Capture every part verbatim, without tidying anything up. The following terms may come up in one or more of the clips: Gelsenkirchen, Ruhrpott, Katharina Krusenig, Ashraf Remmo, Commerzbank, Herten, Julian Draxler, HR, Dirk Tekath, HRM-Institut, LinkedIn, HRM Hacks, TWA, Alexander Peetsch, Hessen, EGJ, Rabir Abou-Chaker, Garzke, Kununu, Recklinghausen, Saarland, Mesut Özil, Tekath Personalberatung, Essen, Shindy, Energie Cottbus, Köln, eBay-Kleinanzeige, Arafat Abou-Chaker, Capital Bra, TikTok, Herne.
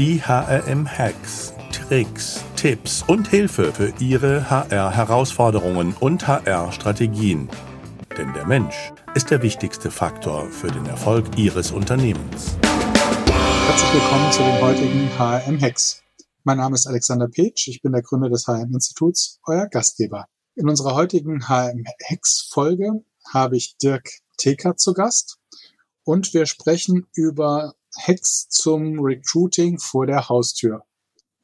die H R M-Hacks, Tricks, Tipps und Hilfe für Ihre H R-Herausforderungen und H R-Strategien. Denn der Mensch ist der wichtigste Faktor für den Erfolg Ihres Unternehmens. Herzlich willkommen zu den heutigen H R M-Hacks. Mein Name ist Alexander Peetsch, ich bin der Gründer des H R M-Instituts, euer Gastgeber. In unserer heutigen H R M-Hacks-Folge habe ich Dirk Tekath zu Gast und wir sprechen über Hacks zum Recruiting vor der Haustür.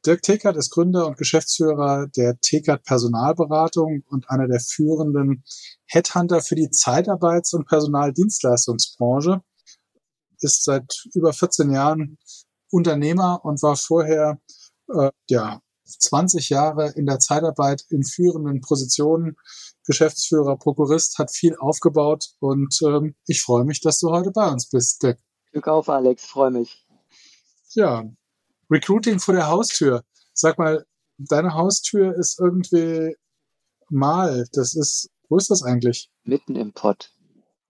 Dirk Tekath ist Gründer und Geschäftsführer der Tekath Personalberatung und einer der führenden Headhunter für die Zeitarbeits- und Personaldienstleistungsbranche. Ist seit über vierzehn Jahren Unternehmer und war vorher äh, ja zwanzig Jahre in der Zeitarbeit in führenden Positionen, Geschäftsführer, Prokurist, hat viel aufgebaut und ähm, ich freue mich, dass du heute bei uns bist, Dirk. Glück auf, Alex, freue mich. Ja, Recruiting vor der Haustür. Sag mal, deine Haustür ist irgendwie mal, das ist, wo ist das eigentlich? Mitten im Pott.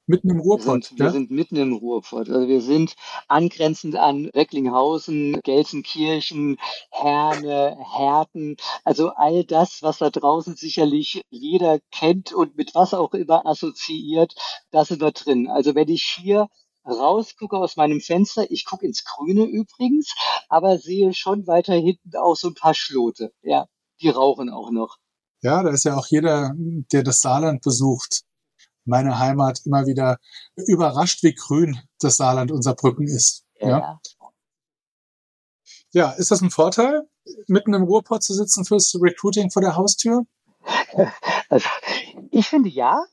Mitten im Ruhrpott, wir sind, ja? Wir sind mitten im Ruhrpott. Also wir sind angrenzend an Recklinghausen, Gelsenkirchen, Herne, Herten. Also all das, was da draußen sicherlich jeder kennt und mit was auch immer assoziiert, da sind wir drin. Also wenn ich hier rausgucke aus meinem Fenster, ich gucke ins Grüne übrigens, aber sehe schon weiter hinten auch so ein paar Schlote. Ja, die rauchen auch noch. Ja, da ist ja auch jeder, der das Saarland besucht, meine Heimat, immer wieder überrascht, wie grün das Saarland unser Brücken ist. Ja. Ja, ist das ein Vorteil, mitten im Ruhrpott zu sitzen fürs Recruiting vor der Haustür? Also, ich finde ja,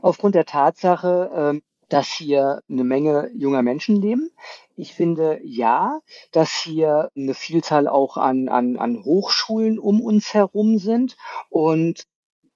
aufgrund der Tatsache, dass hier eine Menge junger Menschen leben. Ich finde ja, dass hier eine Vielzahl auch an, an, an Hochschulen um uns herum sind und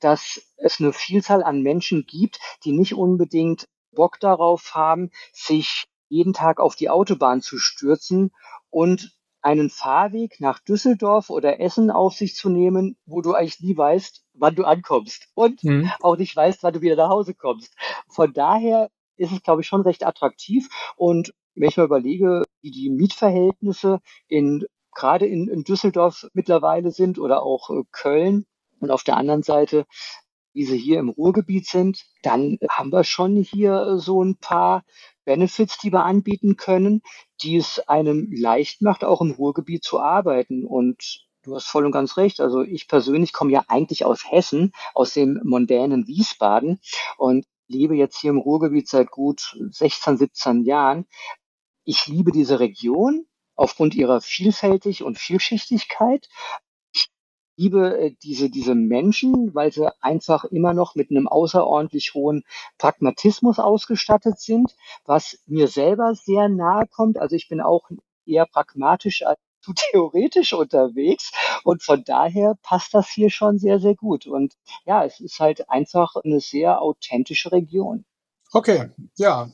dass es eine Vielzahl an Menschen gibt, die nicht unbedingt Bock darauf haben, sich jeden Tag auf die Autobahn zu stürzen und einen Fahrweg nach Düsseldorf oder Essen auf sich zu nehmen, wo du eigentlich nie weißt, wann du ankommst und mhm. auch nicht weißt, wann du wieder nach Hause kommst. Von daher ist es, glaube ich, schon recht attraktiv. Und wenn ich mir überlege, wie die Mietverhältnisse in gerade in, in Düsseldorf mittlerweile sind oder auch Köln, und auf der anderen Seite, wie sie hier im Ruhrgebiet sind, dann haben wir schon hier so ein paar Benefits, die wir anbieten können, die es einem leicht macht, auch im Ruhrgebiet zu arbeiten. Und du hast voll und ganz recht. Also ich persönlich komme ja eigentlich aus Hessen, aus dem mondänen Wiesbaden und lebe jetzt hier im Ruhrgebiet seit gut sechzehn, siebzehn Jahren. Ich liebe diese Region aufgrund ihrer Vielfältigkeit und Vielschichtigkeit. Ich liebe diese, diese Menschen, weil sie einfach immer noch mit einem außerordentlich hohen Pragmatismus ausgestattet sind, was mir selber sehr nahe kommt. Also ich bin auch eher pragmatisch als zu theoretisch unterwegs und von daher passt das hier schon sehr, sehr gut. Und ja, es ist halt einfach eine sehr authentische Region. Okay, ja.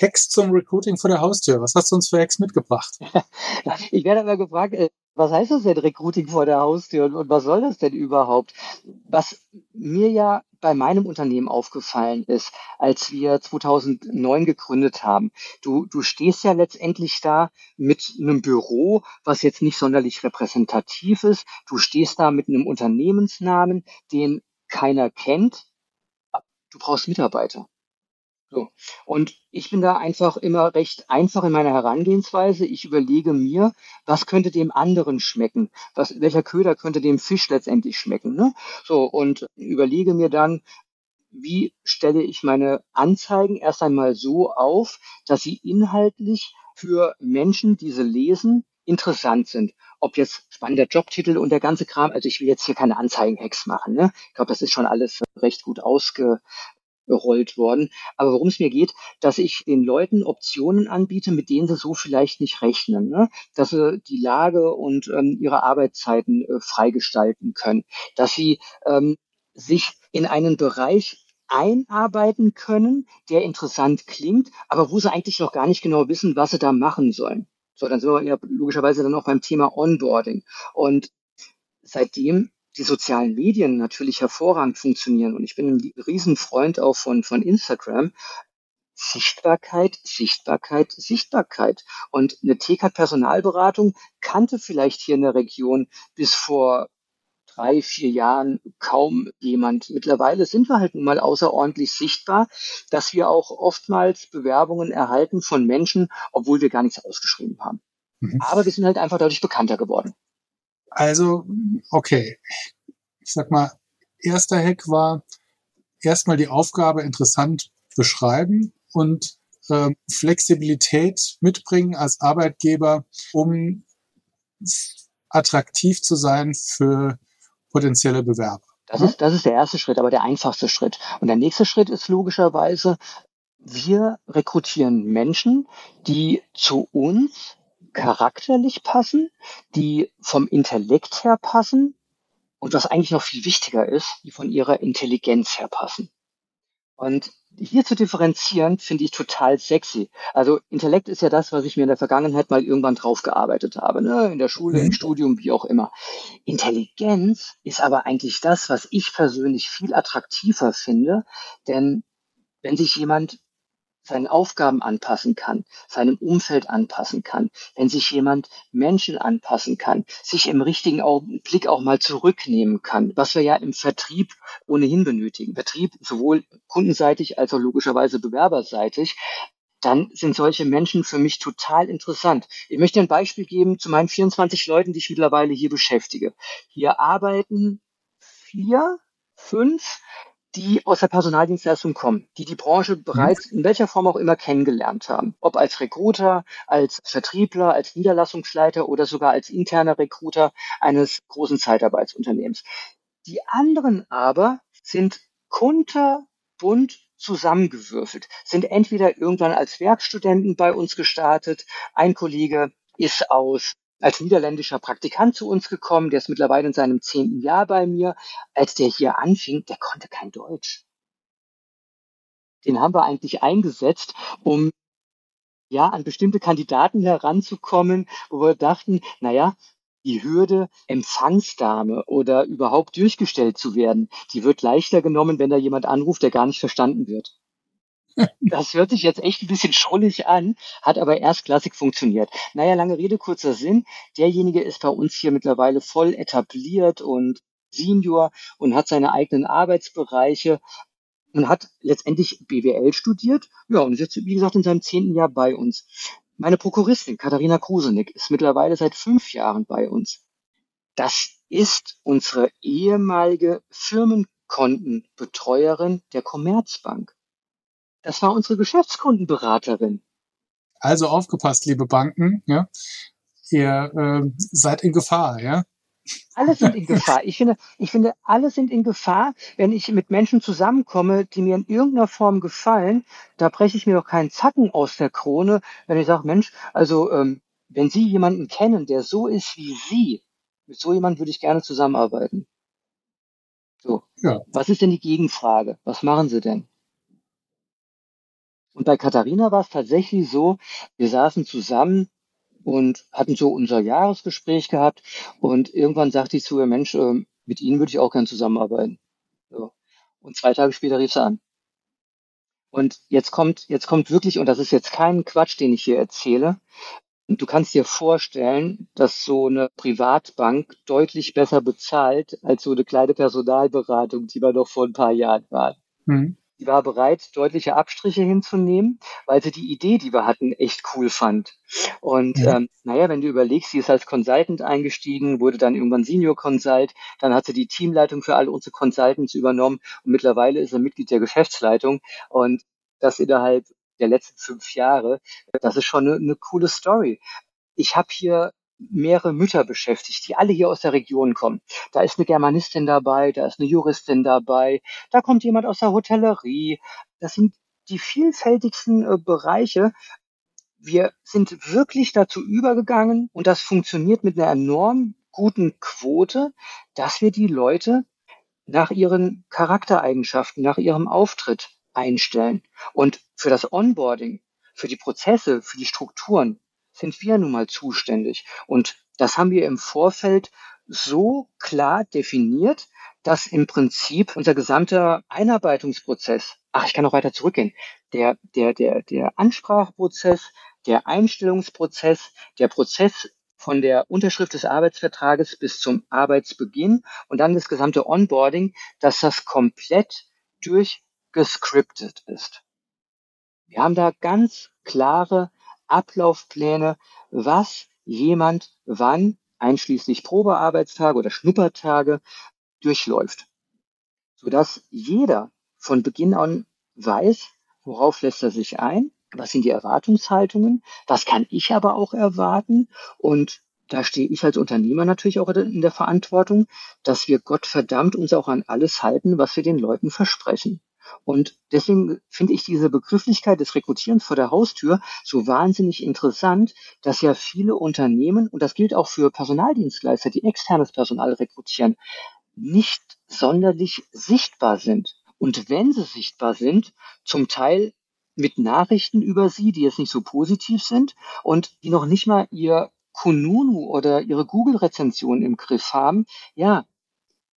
Hacks zum Recruiting vor der Haustür. Was hast du uns für Hacks mitgebracht? Ich werde aber gefragt, was heißt das denn Recruiting vor der Haustür und was soll das denn überhaupt? Was mir ja bei meinem Unternehmen aufgefallen ist, als wir zweitausendneun gegründet haben. Du, du stehst ja letztendlich da mit einem Büro, was jetzt nicht sonderlich repräsentativ ist. Du stehst da mit einem Unternehmensnamen, den keiner kennt. Du brauchst Mitarbeiter. So. Und ich bin da einfach immer recht einfach in meiner Herangehensweise. Ich überlege mir, was könnte dem anderen schmecken? Was, welcher Köder könnte dem Fisch letztendlich schmecken? Ne? So, und überlege mir dann, wie stelle ich meine Anzeigen erst einmal so auf, dass sie inhaltlich für Menschen, die sie lesen, interessant sind. Ob jetzt spannender Jobtitel und der ganze Kram, also ich will jetzt hier keine Anzeigen-Hacks machen. Ne? Ich glaube, das ist schon alles recht gut ausge gerollt worden. Aber worum es mir geht, dass ich den Leuten Optionen anbiete, mit denen sie so vielleicht nicht rechnen, ne? Dass sie die Lage und ähm, ihre Arbeitszeiten äh, freigestalten können, dass sie ähm, sich in einen Bereich einarbeiten können, der interessant klingt, aber wo sie eigentlich noch gar nicht genau wissen, was sie da machen sollen. So, dann sind wir ja logischerweise dann auch beim Thema Onboarding. Und seitdem die sozialen Medien natürlich hervorragend funktionieren und ich bin ein Riesenfreund auch von, von Instagram, Sichtbarkeit, Sichtbarkeit, Sichtbarkeit. Und eine Tekath Personalberatung kannte vielleicht hier in der Region bis vor drei, vier Jahren kaum jemand. Mittlerweile sind wir halt nun mal außerordentlich sichtbar, dass wir auch oftmals Bewerbungen erhalten von Menschen, obwohl wir gar nichts ausgeschrieben haben. Mhm. Aber wir sind halt einfach dadurch bekannter geworden. Also, okay. Ich sag mal, erster Hack war, erstmal die Aufgabe interessant beschreiben und äh, Flexibilität mitbringen als Arbeitgeber, um attraktiv zu sein für potenzielle Bewerber. Das ist, das ist der erste Schritt, aber der einfachste Schritt. Und der nächste Schritt ist logischerweise, wir rekrutieren Menschen, die zu uns charakterlich passen, die vom Intellekt her passen und was eigentlich noch viel wichtiger ist, die von ihrer Intelligenz her passen. Und hier zu differenzieren, finde ich total sexy. Also Intellekt ist ja das, was ich mir in der Vergangenheit mal irgendwann drauf gearbeitet habe, ne? In der Schule, im Studium, wie auch immer. Intelligenz ist aber eigentlich das, was ich persönlich viel attraktiver finde, denn wenn sich jemand seinen Aufgaben anpassen kann, seinem Umfeld anpassen kann, wenn sich jemand Menschen anpassen kann, sich im richtigen Augenblick auch mal zurücknehmen kann, was wir ja im Vertrieb ohnehin benötigen. Vertrieb sowohl kundenseitig als auch logischerweise bewerberseitig, dann sind solche Menschen für mich total interessant. Ich möchte ein Beispiel geben zu meinen vierundzwanzig Leuten, die ich mittlerweile hier beschäftige. Hier arbeiten vier, fünf, die aus der Personaldienstleistung kommen, die die Branche bereits in welcher Form auch immer kennengelernt haben. Ob als Recruiter, als Vertriebler, als Niederlassungsleiter oder sogar als interner Recruiter eines großen Zeitarbeitsunternehmens. Die anderen aber sind kunterbunt zusammengewürfelt, sind entweder irgendwann als Werkstudenten bei uns gestartet, ein Kollege ist aus als niederländischer Praktikant zu uns gekommen, der ist mittlerweile in seinem zehnten Jahr bei mir. Als der hier anfing, der konnte kein Deutsch. Den haben wir eigentlich eingesetzt, um ja an bestimmte Kandidaten heranzukommen, wo wir dachten, naja, die Hürde, Empfangsdame oder überhaupt durchgestellt zu werden, die wird leichter genommen, wenn da jemand anruft, der gar nicht verstanden wird. Das hört sich jetzt echt ein bisschen schrullig an, hat aber erstklassig funktioniert. Naja, lange Rede, kurzer Sinn. Derjenige ist bei uns hier mittlerweile voll etabliert und Senior und hat seine eigenen Arbeitsbereiche und hat letztendlich B W L studiert. Ja, und ist jetzt, wie gesagt, in seinem zehnten Jahr bei uns. Meine Prokuristin, Katharina Krusenig, ist mittlerweile seit fünf Jahren bei uns. Das ist unsere ehemalige Firmenkontenbetreuerin der Commerzbank. Das war unsere Geschäftskundenberaterin. Also aufgepasst, liebe Banken, ja. Ihr äh, seid in Gefahr, ja. Alle sind in Gefahr. Ich finde, ich finde, alle sind in Gefahr, wenn ich mit Menschen zusammenkomme, die mir in irgendeiner Form gefallen. Da breche ich mir doch keinen Zacken aus der Krone, wenn ich sage, Mensch, also ähm, wenn Sie jemanden kennen, der so ist wie Sie, mit so jemandem würde ich gerne zusammenarbeiten. So. Ja. Was ist denn die Gegenfrage? Was machen Sie denn? Und bei Katharina war es tatsächlich so, wir saßen zusammen und hatten so unser Jahresgespräch gehabt und irgendwann sagte ich zu ihr, Mensch, mit Ihnen würde ich auch gerne zusammenarbeiten. So. Und zwei Tage später rief sie an. Und jetzt kommt, jetzt kommt wirklich, und das ist jetzt kein Quatsch, den ich hier erzähle, du kannst dir vorstellen, dass so eine Privatbank deutlich besser bezahlt als so eine kleine Personalberatung, die wir noch vor ein paar Jahren waren. Mhm. Die war bereit, deutliche Abstriche hinzunehmen, weil sie die Idee, die wir hatten, echt cool fand. Und ja. ähm, naja, wenn du überlegst, sie ist als Consultant eingestiegen, wurde dann irgendwann Senior Consult, dann hat sie die Teamleitung für alle unsere Consultants übernommen und mittlerweile ist sie Mitglied der Geschäftsleitung. Und das innerhalb der letzten fünf Jahre, das ist schon eine, eine coole Story. Ich habe hier mehrere Mütter beschäftigt, die alle hier aus der Region kommen. Da ist eine Germanistin dabei, da ist eine Juristin dabei, da kommt jemand aus der Hotellerie. Das sind die vielfältigsten äh, Bereiche. Wir sind wirklich dazu übergegangen und das funktioniert mit einer enorm guten Quote, dass wir die Leute nach ihren Charaktereigenschaften, nach ihrem Auftritt einstellen. Und für das Onboarding, für die Prozesse, für die Strukturen, sind wir nun mal zuständig. Und das haben wir im Vorfeld so klar definiert, dass im Prinzip unser gesamter Einarbeitungsprozess Ach, ich kann noch weiter zurückgehen. Der, der, der, der Anspracheprozess, der Einstellungsprozess, der Prozess von der Unterschrift des Arbeitsvertrages bis zum Arbeitsbeginn und dann das gesamte Onboarding, dass das komplett durchgescriptet ist. Wir haben da ganz klare Ablaufpläne, was jemand wann, einschließlich Probearbeitstage oder Schnuppertage, durchläuft, sodass jeder von Beginn an weiß, worauf lässt er sich ein, was sind die Erwartungshaltungen, was kann ich aber auch erwarten. Und da stehe ich als Unternehmer natürlich auch in der Verantwortung, dass wir Gottverdammt uns auch an alles halten, was wir den Leuten versprechen. Und deswegen finde ich diese Begrifflichkeit des Rekrutierens vor der Haustür so wahnsinnig interessant, dass ja viele Unternehmen, und das gilt auch für Personaldienstleister, die externes Personal rekrutieren, nicht sonderlich sichtbar sind. Und wenn sie sichtbar sind, zum Teil mit Nachrichten über sie, die jetzt nicht so positiv sind und die noch nicht mal ihr Kununu oder ihre Google-Rezension im Griff haben. Ja,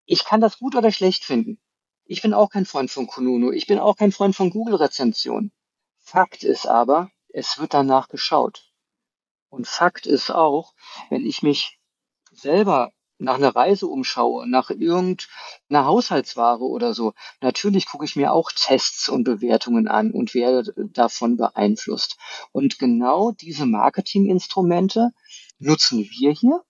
ich kann das gut oder schlecht finden. Ich bin auch kein Freund von Kununu. Ich bin auch kein Freund von Google-Rezensionen. Fakt ist aber, es wird danach geschaut. Und Fakt ist auch, wenn ich mich selber nach einer Reise umschaue, nach irgendeiner Haushaltsware oder so, natürlich gucke ich mir auch Tests und Bewertungen an und werde davon beeinflusst. Und genau diese Marketinginstrumente nutzen wir hier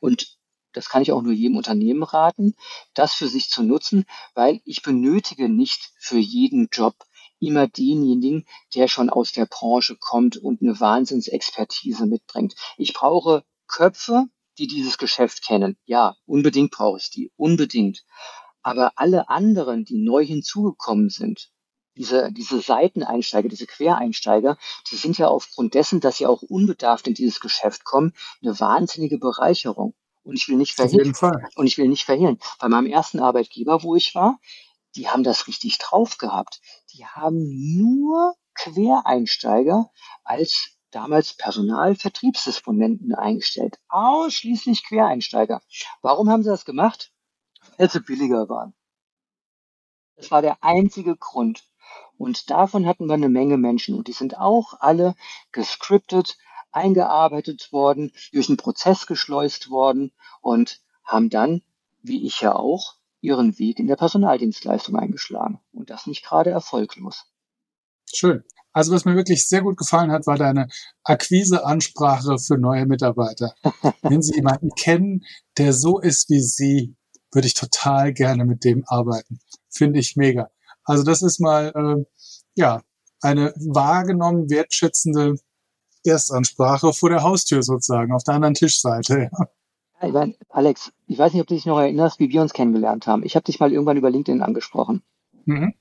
und das kann ich auch nur jedem Unternehmen raten, das für sich zu nutzen, weil ich benötige nicht für jeden Job immer denjenigen, der schon aus der Branche kommt und eine Wahnsinnsexpertise mitbringt. Ich brauche Köpfe, die dieses Geschäft kennen. Ja, unbedingt brauche ich die, unbedingt. Aber alle anderen, die neu hinzugekommen sind, Diese, diese Seiteneinsteiger, diese Quereinsteiger, die sind ja aufgrund dessen, dass sie auch unbedarft in dieses Geschäft kommen, eine wahnsinnige Bereicherung. Und ich will nicht verhehlen. Und ich will nicht verhehlen. Bei meinem ersten Arbeitgeber, wo ich war, die haben das richtig drauf gehabt. Die haben nur Quereinsteiger als damals Personalvertriebsdisponenten eingestellt. Ausschließlich Quereinsteiger. Warum haben sie das gemacht? Weil sie billiger waren. Das war der einzige Grund. Und davon hatten wir eine Menge Menschen. Und die sind auch alle gescriptet, eingearbeitet worden, durch einen Prozess geschleust worden und haben dann, wie ich ja auch, ihren Weg in der Personaldienstleistung eingeschlagen. Und das nicht gerade erfolglos. Schön. Also was mir wirklich sehr gut gefallen hat, war deine Akquise-Ansprache für neue Mitarbeiter. Wenn Sie jemanden kennen, der so ist wie Sie, würde ich total gerne mit dem arbeiten. Finde ich mega. Also das ist mal äh, ja eine wahrgenommen wertschätzende Erstansprache vor der Haustür sozusagen, auf der anderen Tischseite. Ja. Ich meine, Alex, ich weiß nicht, ob du dich noch erinnerst, wie wir uns kennengelernt haben. Ich habe dich mal irgendwann über LinkedIn angesprochen. Mhm.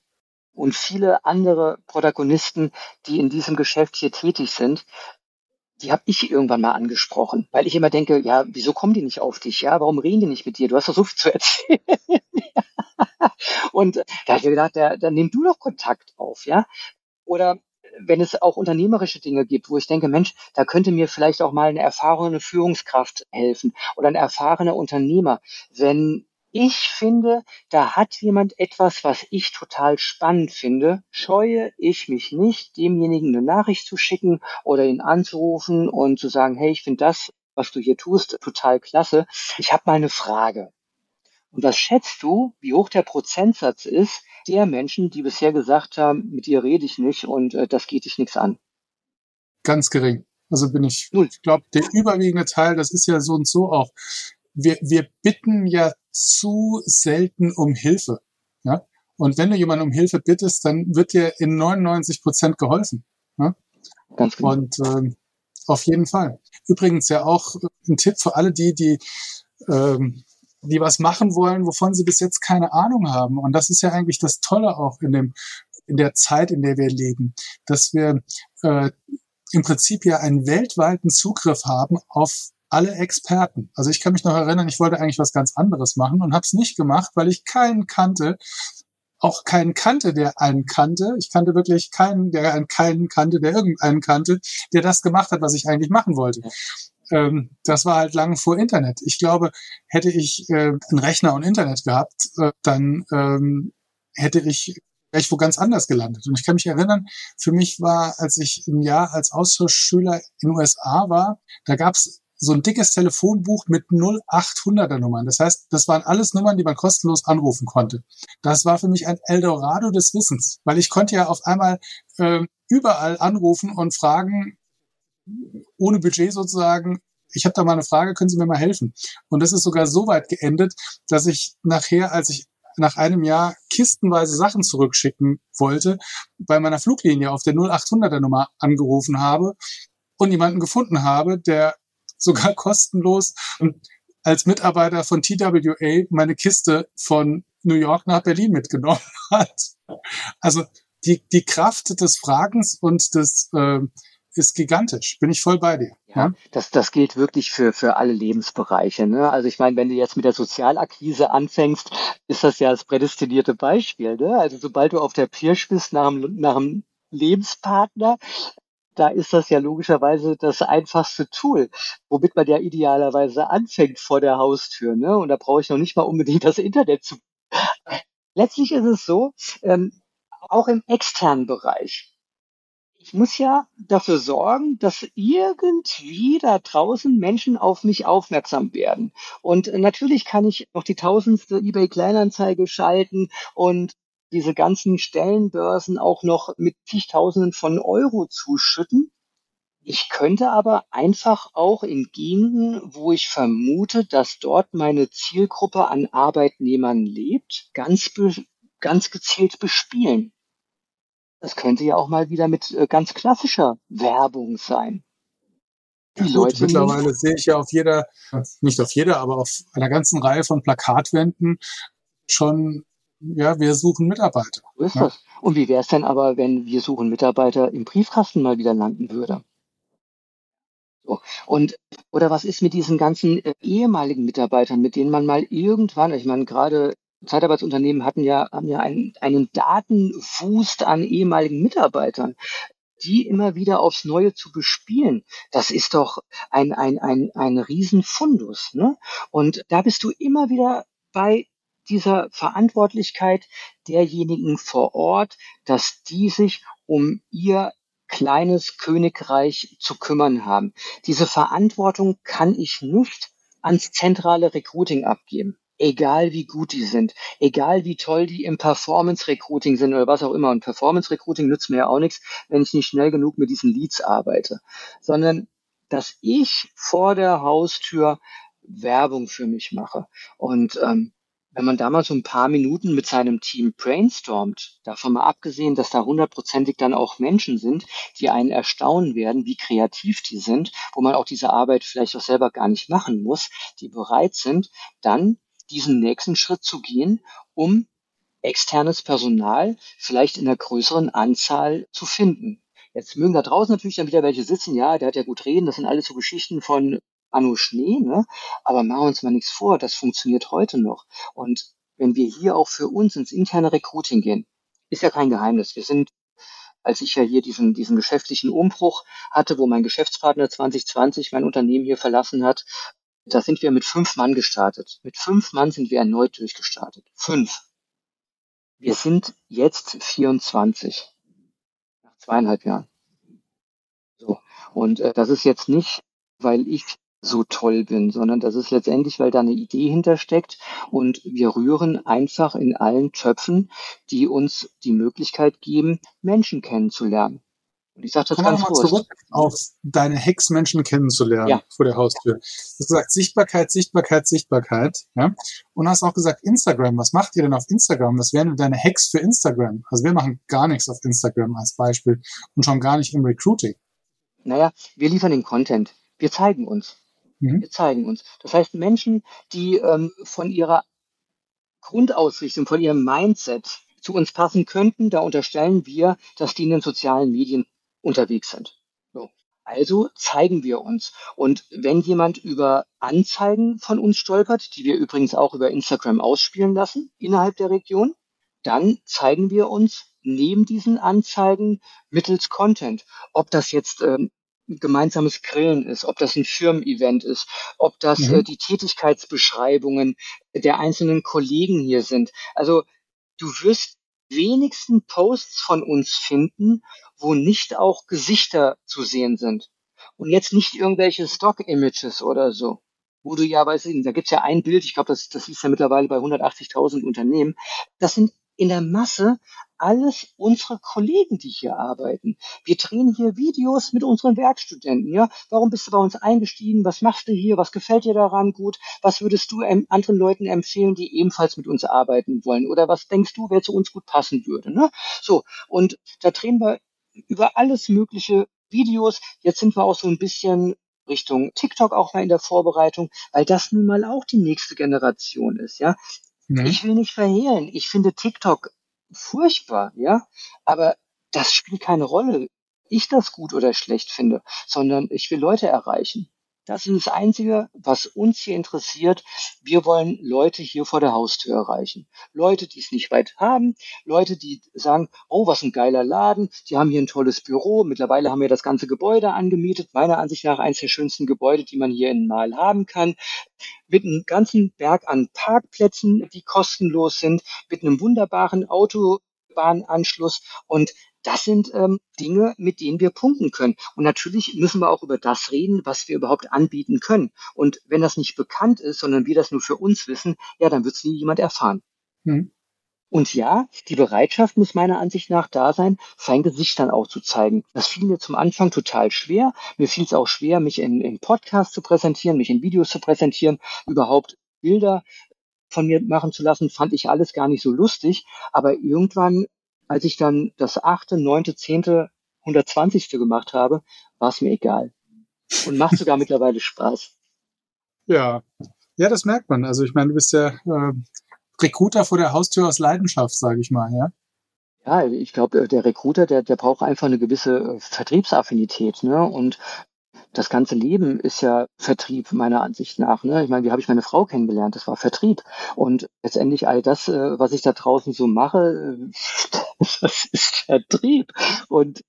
Und viele andere Protagonisten, die in diesem Geschäft hier tätig sind, die habe ich irgendwann mal angesprochen, weil ich immer denke, ja, wieso kommen die nicht auf dich? Ja, warum reden die nicht mit dir? Du hast doch so viel zu erzählen. Und da habe ich gedacht, ja, dann nimm du doch Kontakt auf, ja? Oder wenn es auch unternehmerische Dinge gibt, wo ich denke, Mensch, da könnte mir vielleicht auch mal eine erfahrene Führungskraft helfen oder ein erfahrener Unternehmer. Wenn ich finde, da hat jemand etwas, was ich total spannend finde, scheue ich mich nicht, demjenigen eine Nachricht zu schicken oder ihn anzurufen und zu sagen, hey, ich finde das, was du hier tust, total klasse. Ich habe mal eine Frage. Und was schätzt du, wie hoch der Prozentsatz ist der Menschen, die bisher gesagt haben, mit dir rede ich nicht und äh, das geht dich nichts an? Ganz gering. Also bin ich, Null. Ich glaube, der überwiegende Teil, das ist ja so und so auch. Wir, wir bitten ja zu selten um Hilfe. Ja? Und wenn du jemanden um Hilfe bittest, dann wird dir in neunundneunzig Prozent geholfen. Ja? Ganz genau. Und ähm, auf jeden Fall. Übrigens ja auch ein Tipp für alle die, die ähm, die was machen wollen, wovon sie bis jetzt keine Ahnung haben. Und das ist ja eigentlich das Tolle auch in dem in der Zeit, in der wir leben, dass wir äh, im Prinzip ja einen weltweiten Zugriff haben auf alle Experten. Also ich kann mich noch erinnern, ich wollte eigentlich was ganz anderes machen und habe es nicht gemacht, weil ich keinen kannte, auch keinen kannte, der einen kannte. Ich kannte wirklich keinen, der einen keinen kannte, der irgendeinen kannte, der das gemacht hat, was ich eigentlich machen wollte. Das war halt lange vor Internet. Ich glaube, hätte ich äh, einen Rechner und Internet gehabt, äh, dann ähm, hätte ich wäre ich wo ganz anders gelandet. Und ich kann mich erinnern, für mich war, als ich im Jahr als Austauschschüler in den U S A war, da gab es so ein dickes Telefonbuch mit null achthunderter Nummern. Das heißt, das waren alles Nummern, die man kostenlos anrufen konnte. Das war für mich ein Eldorado des Wissens, weil ich konnte ja auf einmal äh, überall anrufen und fragen, ohne Budget sozusagen, ich habe da mal eine Frage, können Sie mir mal helfen? Und das ist sogar so weit geendet, dass ich nachher, als ich nach einem Jahr kistenweise Sachen zurückschicken wollte, bei meiner Fluglinie auf der null achthunderter Nummer angerufen habe und jemanden gefunden habe, der sogar kostenlos als Mitarbeiter von T W A meine Kiste von New York nach Berlin mitgenommen hat. Also die, die Kraft des Fragens und des äh, ist gigantisch. Bin ich voll bei dir. Ja, ja. Das, das gilt wirklich für, für alle Lebensbereiche. Ne? Also ich meine, wenn du jetzt mit der Sozialakquise anfängst, ist das ja das prädestinierte Beispiel. Ne? Also sobald du auf der Pirsch bist nach einem, nach einem Lebenspartner, da ist das ja logischerweise das einfachste Tool, womit man ja idealerweise anfängt vor der Haustür. Ne? Und da brauche ich noch nicht mal unbedingt das Internet zu. Letztlich ist es so, ähm, auch im externen Bereich. Ich muss ja dafür sorgen, dass irgendwie da draußen Menschen auf mich aufmerksam werden. Und natürlich kann ich noch die tausendste eBay-Kleinanzeige schalten und diese ganzen Stellenbörsen auch noch mit zigtausenden von Euro zuschütten. Ich könnte aber einfach auch in Gegenden, wo ich vermute, dass dort meine Zielgruppe an Arbeitnehmern lebt, ganz, ganz gezielt bespielen. Das könnte ja auch mal wieder mit ganz klassischer Werbung sein. Die ja, Leute gut, mittlerweile sehe ich ja auf jeder, nicht auf jeder, aber auf einer ganzen Reihe von Plakatwänden schon, ja, wir suchen Mitarbeiter. So ist ja. Das. Und wie wäre es denn aber, wenn wir suchen Mitarbeiter im Briefkasten mal wieder landen würde? So. Und, oder was ist mit diesen ganzen ehemaligen Mitarbeitern, mit denen man mal irgendwann, ich meine, gerade Zeitarbeitsunternehmen hatten ja, haben ja einen, einen Datenwust an ehemaligen Mitarbeitern, die immer wieder aufs Neue zu bespielen. Das ist doch ein, ein, ein, ein Riesenfundus, ne? Und da bist du immer wieder bei dieser Verantwortlichkeit derjenigen vor Ort, dass die sich um ihr kleines Königreich zu kümmern haben. Diese Verantwortung kann ich nicht ans zentrale Recruiting abgeben. Egal wie gut die sind, egal wie toll die im Performance-Recruiting sind oder was auch immer. Und Performance-Recruiting nützt mir ja auch nichts, wenn ich nicht schnell genug mit diesen Leads arbeite. Sondern, dass ich vor der Haustür Werbung für mich mache. Und ähm, wenn man da mal so ein paar Minuten mit seinem Team brainstormt, davon mal abgesehen, dass da hundertprozentig dann auch Menschen sind, die einen erstaunen werden, wie kreativ die sind, wo man auch diese Arbeit vielleicht auch selber gar nicht machen muss, die bereit sind, dann diesen nächsten Schritt zu gehen, um externes Personal vielleicht in einer größeren Anzahl zu finden. Jetzt mögen da draußen natürlich dann wieder welche sitzen, ja, der hat ja gut reden, das sind alles so Geschichten von Anno Schnee, ne? Aber machen wir uns mal nichts vor, das funktioniert heute noch. Und wenn wir hier auch für uns ins interne Recruiting gehen, ist ja kein Geheimnis. Wir sind, als ich ja hier diesen, diesen geschäftlichen Umbruch hatte, wo mein Geschäftspartner zwanzig zwanzig mein Unternehmen hier verlassen hat, da sind wir mit fünf Mann gestartet. Mit fünf Mann sind wir erneut durchgestartet. Fünf. Wir sind jetzt vierundzwanzig. Nach zweieinhalb Jahren. So. Und äh, das ist jetzt nicht, weil ich so toll bin, sondern das ist letztendlich, weil da eine Idee hintersteckt. Und wir rühren einfach in allen Töpfen, die uns die Möglichkeit geben, Menschen kennenzulernen. Und ich sage das ganz kurz. Komm mal zurück auf deine Hexmenschen kennenzulernen, ja, vor der Haustür. Du hast gesagt, Sichtbarkeit, Sichtbarkeit, Sichtbarkeit. Ja? Und hast auch gesagt, Instagram. Was macht ihr denn auf Instagram? Was wären denn deine Hacks für Instagram? Also wir machen gar nichts auf Instagram als Beispiel und schon gar nicht im Recruiting. Naja, wir liefern den Content. Wir zeigen uns. Mhm. Wir zeigen uns. Das heißt, Menschen, die ähm, von ihrer Grundausrichtung, von ihrem Mindset zu uns passen könnten, da unterstellen wir, dass die in den sozialen Medien unterwegs sind. So. Also zeigen wir uns. Und wenn jemand über Anzeigen von uns stolpert, die wir übrigens auch über Instagram ausspielen lassen, innerhalb der Region, dann zeigen wir uns neben diesen Anzeigen mittels Content. Ob das jetzt ähm, ein gemeinsames Grillen ist, ob das ein Firmen-Event ist, ob das mhm. äh, die Tätigkeitsbeschreibungen der einzelnen Kollegen hier sind. Also du wirst wenigsten Posts von uns finden, wo nicht auch Gesichter zu sehen sind. Und jetzt nicht irgendwelche Stock-Images oder so, wo du ja, weißt du, da gibt's ja ein Bild, ich glaube, das, das ist ja mittlerweile bei hundertachtzigtausend Unternehmen. Das sind in der Masse alles unsere Kollegen, die hier arbeiten. Wir drehen hier Videos mit unseren Werkstudenten. Ja, warum bist du bei uns eingestiegen? Was machst du hier? Was gefällt dir daran gut? Was würdest du anderen Leuten empfehlen, die ebenfalls mit uns arbeiten wollen? Oder was denkst du, wer zu uns gut passen würde? Ne? So, und da drehen wir über alles mögliche Videos. Jetzt sind wir auch so ein bisschen Richtung TikTok auch mal in der Vorbereitung, weil das nun mal auch die nächste Generation ist. Ja. Ich will nicht verhehlen. Ich finde TikTok furchtbar, ja. Aber das spielt keine Rolle, ich das gut oder schlecht finde, sondern ich will Leute erreichen. Das ist das Einzige, was uns hier interessiert. Wir wollen Leute hier vor der Haustür erreichen. Leute, die es nicht weit haben. Leute, die sagen, oh, was ein geiler Laden. Die haben hier ein tolles Büro. Mittlerweile haben wir das ganze Gebäude angemietet. Meiner Ansicht nach eines der schönsten Gebäude, die man hier in Mal haben kann. Mit einem ganzen Berg an Parkplätzen, die kostenlos sind. Mit einem wunderbaren Autobahnanschluss. Und das sind ähm, Dinge, mit denen wir punkten können. Und natürlich müssen wir auch über das reden, was wir überhaupt anbieten können. Und wenn das nicht bekannt ist, sondern wir das nur für uns wissen, ja, dann wird es nie jemand erfahren. Mhm. Und ja, die Bereitschaft muss meiner Ansicht nach da sein, sein Gesicht dann auch zu zeigen. Das fiel mir zum Anfang total schwer. Mir fiel es auch schwer, mich in, in Podcasts zu präsentieren, mich in Videos zu präsentieren, überhaupt Bilder von mir machen zu lassen, fand ich alles gar nicht so lustig. Aber irgendwann, als ich dann das achte, neunte, zehnte, hundertzwanzigste gemacht habe, war es mir egal. Und macht sogar mittlerweile Spaß. Ja, ja, das merkt man. Also ich meine, du bist ja äh, Recruiter vor der Haustür aus Leidenschaft, sage ich mal, ja? Ja, ich glaube, der Recruiter, der, der braucht einfach eine gewisse Vertriebsaffinität, ne? Und das ganze Leben ist ja Vertrieb, meiner Ansicht nach. Ne? Ich meine, wie habe ich meine Frau kennengelernt? Das war Vertrieb. Und letztendlich all das, was ich da draußen so mache, das ist Vertrieb. Und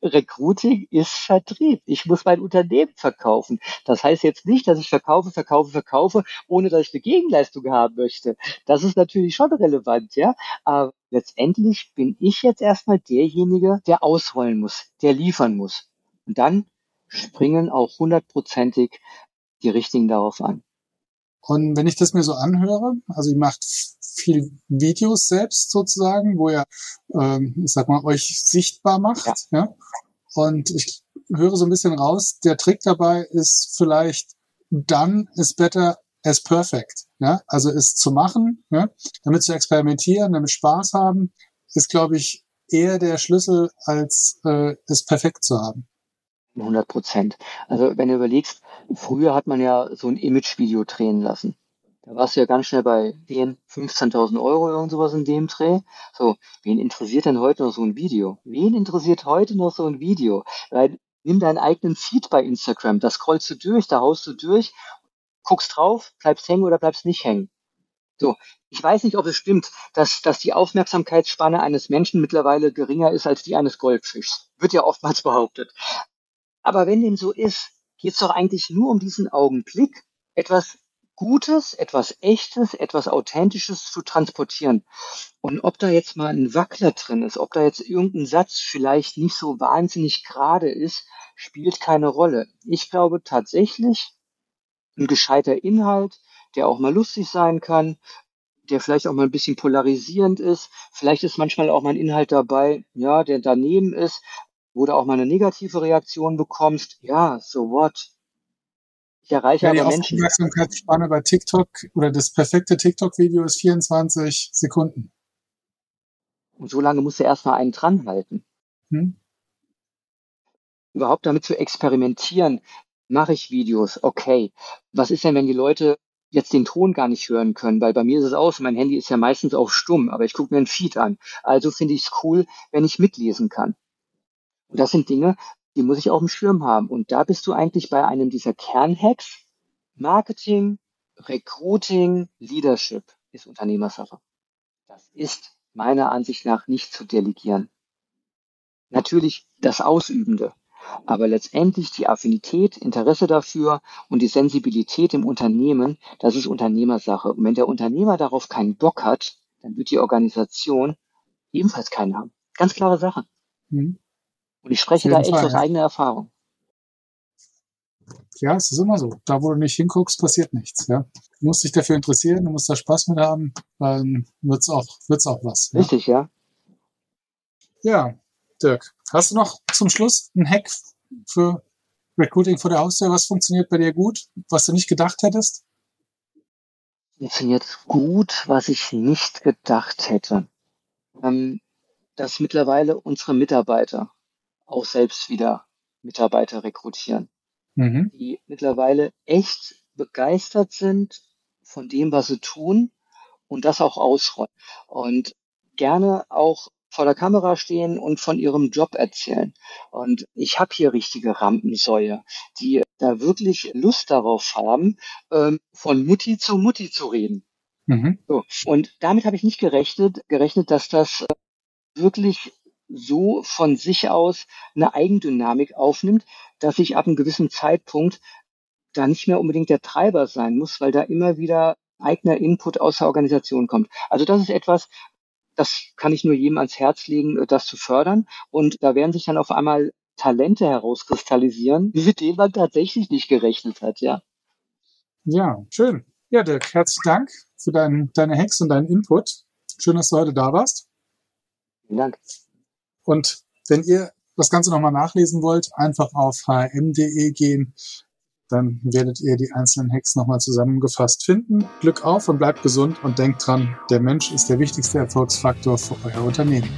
Recruiting ist Vertrieb. Ich muss mein Unternehmen verkaufen. Das heißt jetzt nicht, dass ich verkaufe, verkaufe, verkaufe, ohne dass ich eine Gegenleistung haben möchte. Das ist natürlich schon relevant, ja. Aber letztendlich bin ich jetzt erstmal derjenige, der ausrollen muss, der liefern muss. Und dann springen auch hundertprozentig die Richtigen darauf an. Und wenn ich das mir so anhöre, also ihr macht viel Videos selbst sozusagen, wo ihr, ähm, ich sag mal, euch sichtbar macht. Ja. Ja? Und ich höre so ein bisschen raus, der Trick dabei ist vielleicht, done is better as perfect. Ja? Also es zu machen, ja? Damit zu experimentieren, damit Spaß haben, ist, glaube ich, eher der Schlüssel, als äh, es perfekt zu haben. hundert Prozent. Also wenn du überlegst, früher hat man ja so ein Image-Video drehen lassen. Da warst du ja ganz schnell bei zehn, fünfzehntausend Euro irgend sowas in dem Dreh. So, wen interessiert denn heute noch so ein Video? Wen interessiert heute noch so ein Video? Weil, nimm deinen eigenen Feed bei Instagram, da scrollst du durch, da haust du durch, guckst drauf, bleibst hängen oder bleibst nicht hängen. So, ich weiß nicht, ob es stimmt, dass, dass die Aufmerksamkeitsspanne eines Menschen mittlerweile geringer ist als die eines Goldfischs. Wird ja oftmals behauptet. Aber wenn dem so ist, geht's doch eigentlich nur um diesen Augenblick, etwas Gutes, etwas Echtes, etwas Authentisches zu transportieren. Und ob da jetzt mal ein Wackler drin ist, ob da jetzt irgendein Satz vielleicht nicht so wahnsinnig gerade ist, spielt keine Rolle. Ich glaube tatsächlich, ein gescheiter Inhalt, der auch mal lustig sein kann, der vielleicht auch mal ein bisschen polarisierend ist, vielleicht ist manchmal auch mal ein Inhalt dabei, ja, der daneben ist, wo du auch mal eine negative Reaktion bekommst, ja, so what? Ich erreiche ja, aber Menschen. Die Aufmerksamkeitsspanne bei TikTok oder das perfekte TikTok-Video ist vierundzwanzig Sekunden. Und so lange musst du erstmal einen dran halten. Hm? Überhaupt damit zu experimentieren, mache ich Videos, okay. Was ist denn, wenn die Leute jetzt den Ton gar nicht hören können, weil bei mir ist es auch so, mein Handy ist ja meistens auf stumm, aber ich gucke mir einen Feed an. Also finde ich es cool, wenn ich mitlesen kann. Und das sind Dinge, die muss ich auf dem Schirm haben. Und da bist du eigentlich bei einem dieser Kernhacks. Marketing, Recruiting, Leadership ist Unternehmersache. Das ist meiner Ansicht nach nicht zu delegieren. Natürlich das Ausübende, aber letztendlich die Affinität, Interesse dafür und die Sensibilität im Unternehmen, das ist Unternehmersache. Und wenn der Unternehmer darauf keinen Bock hat, dann wird die Organisation ebenfalls keinen haben. Ganz klare Sache. Mhm. Und ich spreche da echt Fall, aus ja. eigener Erfahrung. Ja, es ist immer so. Da, wo du nicht hinguckst, passiert nichts. Ja? Du musst dich dafür interessieren, du musst da Spaß mit haben, dann wird's auch, wird's auch was. Ja? Richtig, ja. Ja, Dirk, hast du noch zum Schluss einen Hack für Recruiting vor der Haustür? Was funktioniert bei dir gut, was du nicht gedacht hättest? Funktioniert gut, was ich nicht gedacht hätte. Ähm, dass mittlerweile unsere Mitarbeiter auch selbst wieder Mitarbeiter rekrutieren. Mhm. Die mittlerweile echt begeistert sind von dem, was sie tun und das auch ausräumen. Und gerne auch vor der Kamera stehen und von ihrem Job erzählen. Und ich habe hier richtige Rampensäue, die da wirklich Lust darauf haben, ähm, von Mutti zu Mutti zu reden. Mhm. So. Und damit habe ich nicht gerechnet, gerechnet, dass das wirklich so von sich aus eine Eigendynamik aufnimmt, dass ich ab einem gewissen Zeitpunkt da nicht mehr unbedingt der Treiber sein muss, weil da immer wieder eigener Input aus der Organisation kommt. Also das ist etwas, das kann ich nur jedem ans Herz legen, das zu fördern. Und da werden sich dann auf einmal Talente herauskristallisieren, mit denen man tatsächlich nicht gerechnet hat, ja. Ja, schön. Ja, Dirk, herzlichen Dank für dein, deine Hacks und deinen Input. Schön, dass du heute da warst. Vielen Dank. Und wenn ihr das Ganze nochmal nachlesen wollt, einfach auf h r m punkt d e gehen. Dann werdet ihr die einzelnen Hacks nochmal zusammengefasst finden. Glück auf und bleibt gesund und denkt dran, der Mensch ist der wichtigste Erfolgsfaktor für euer Unternehmen.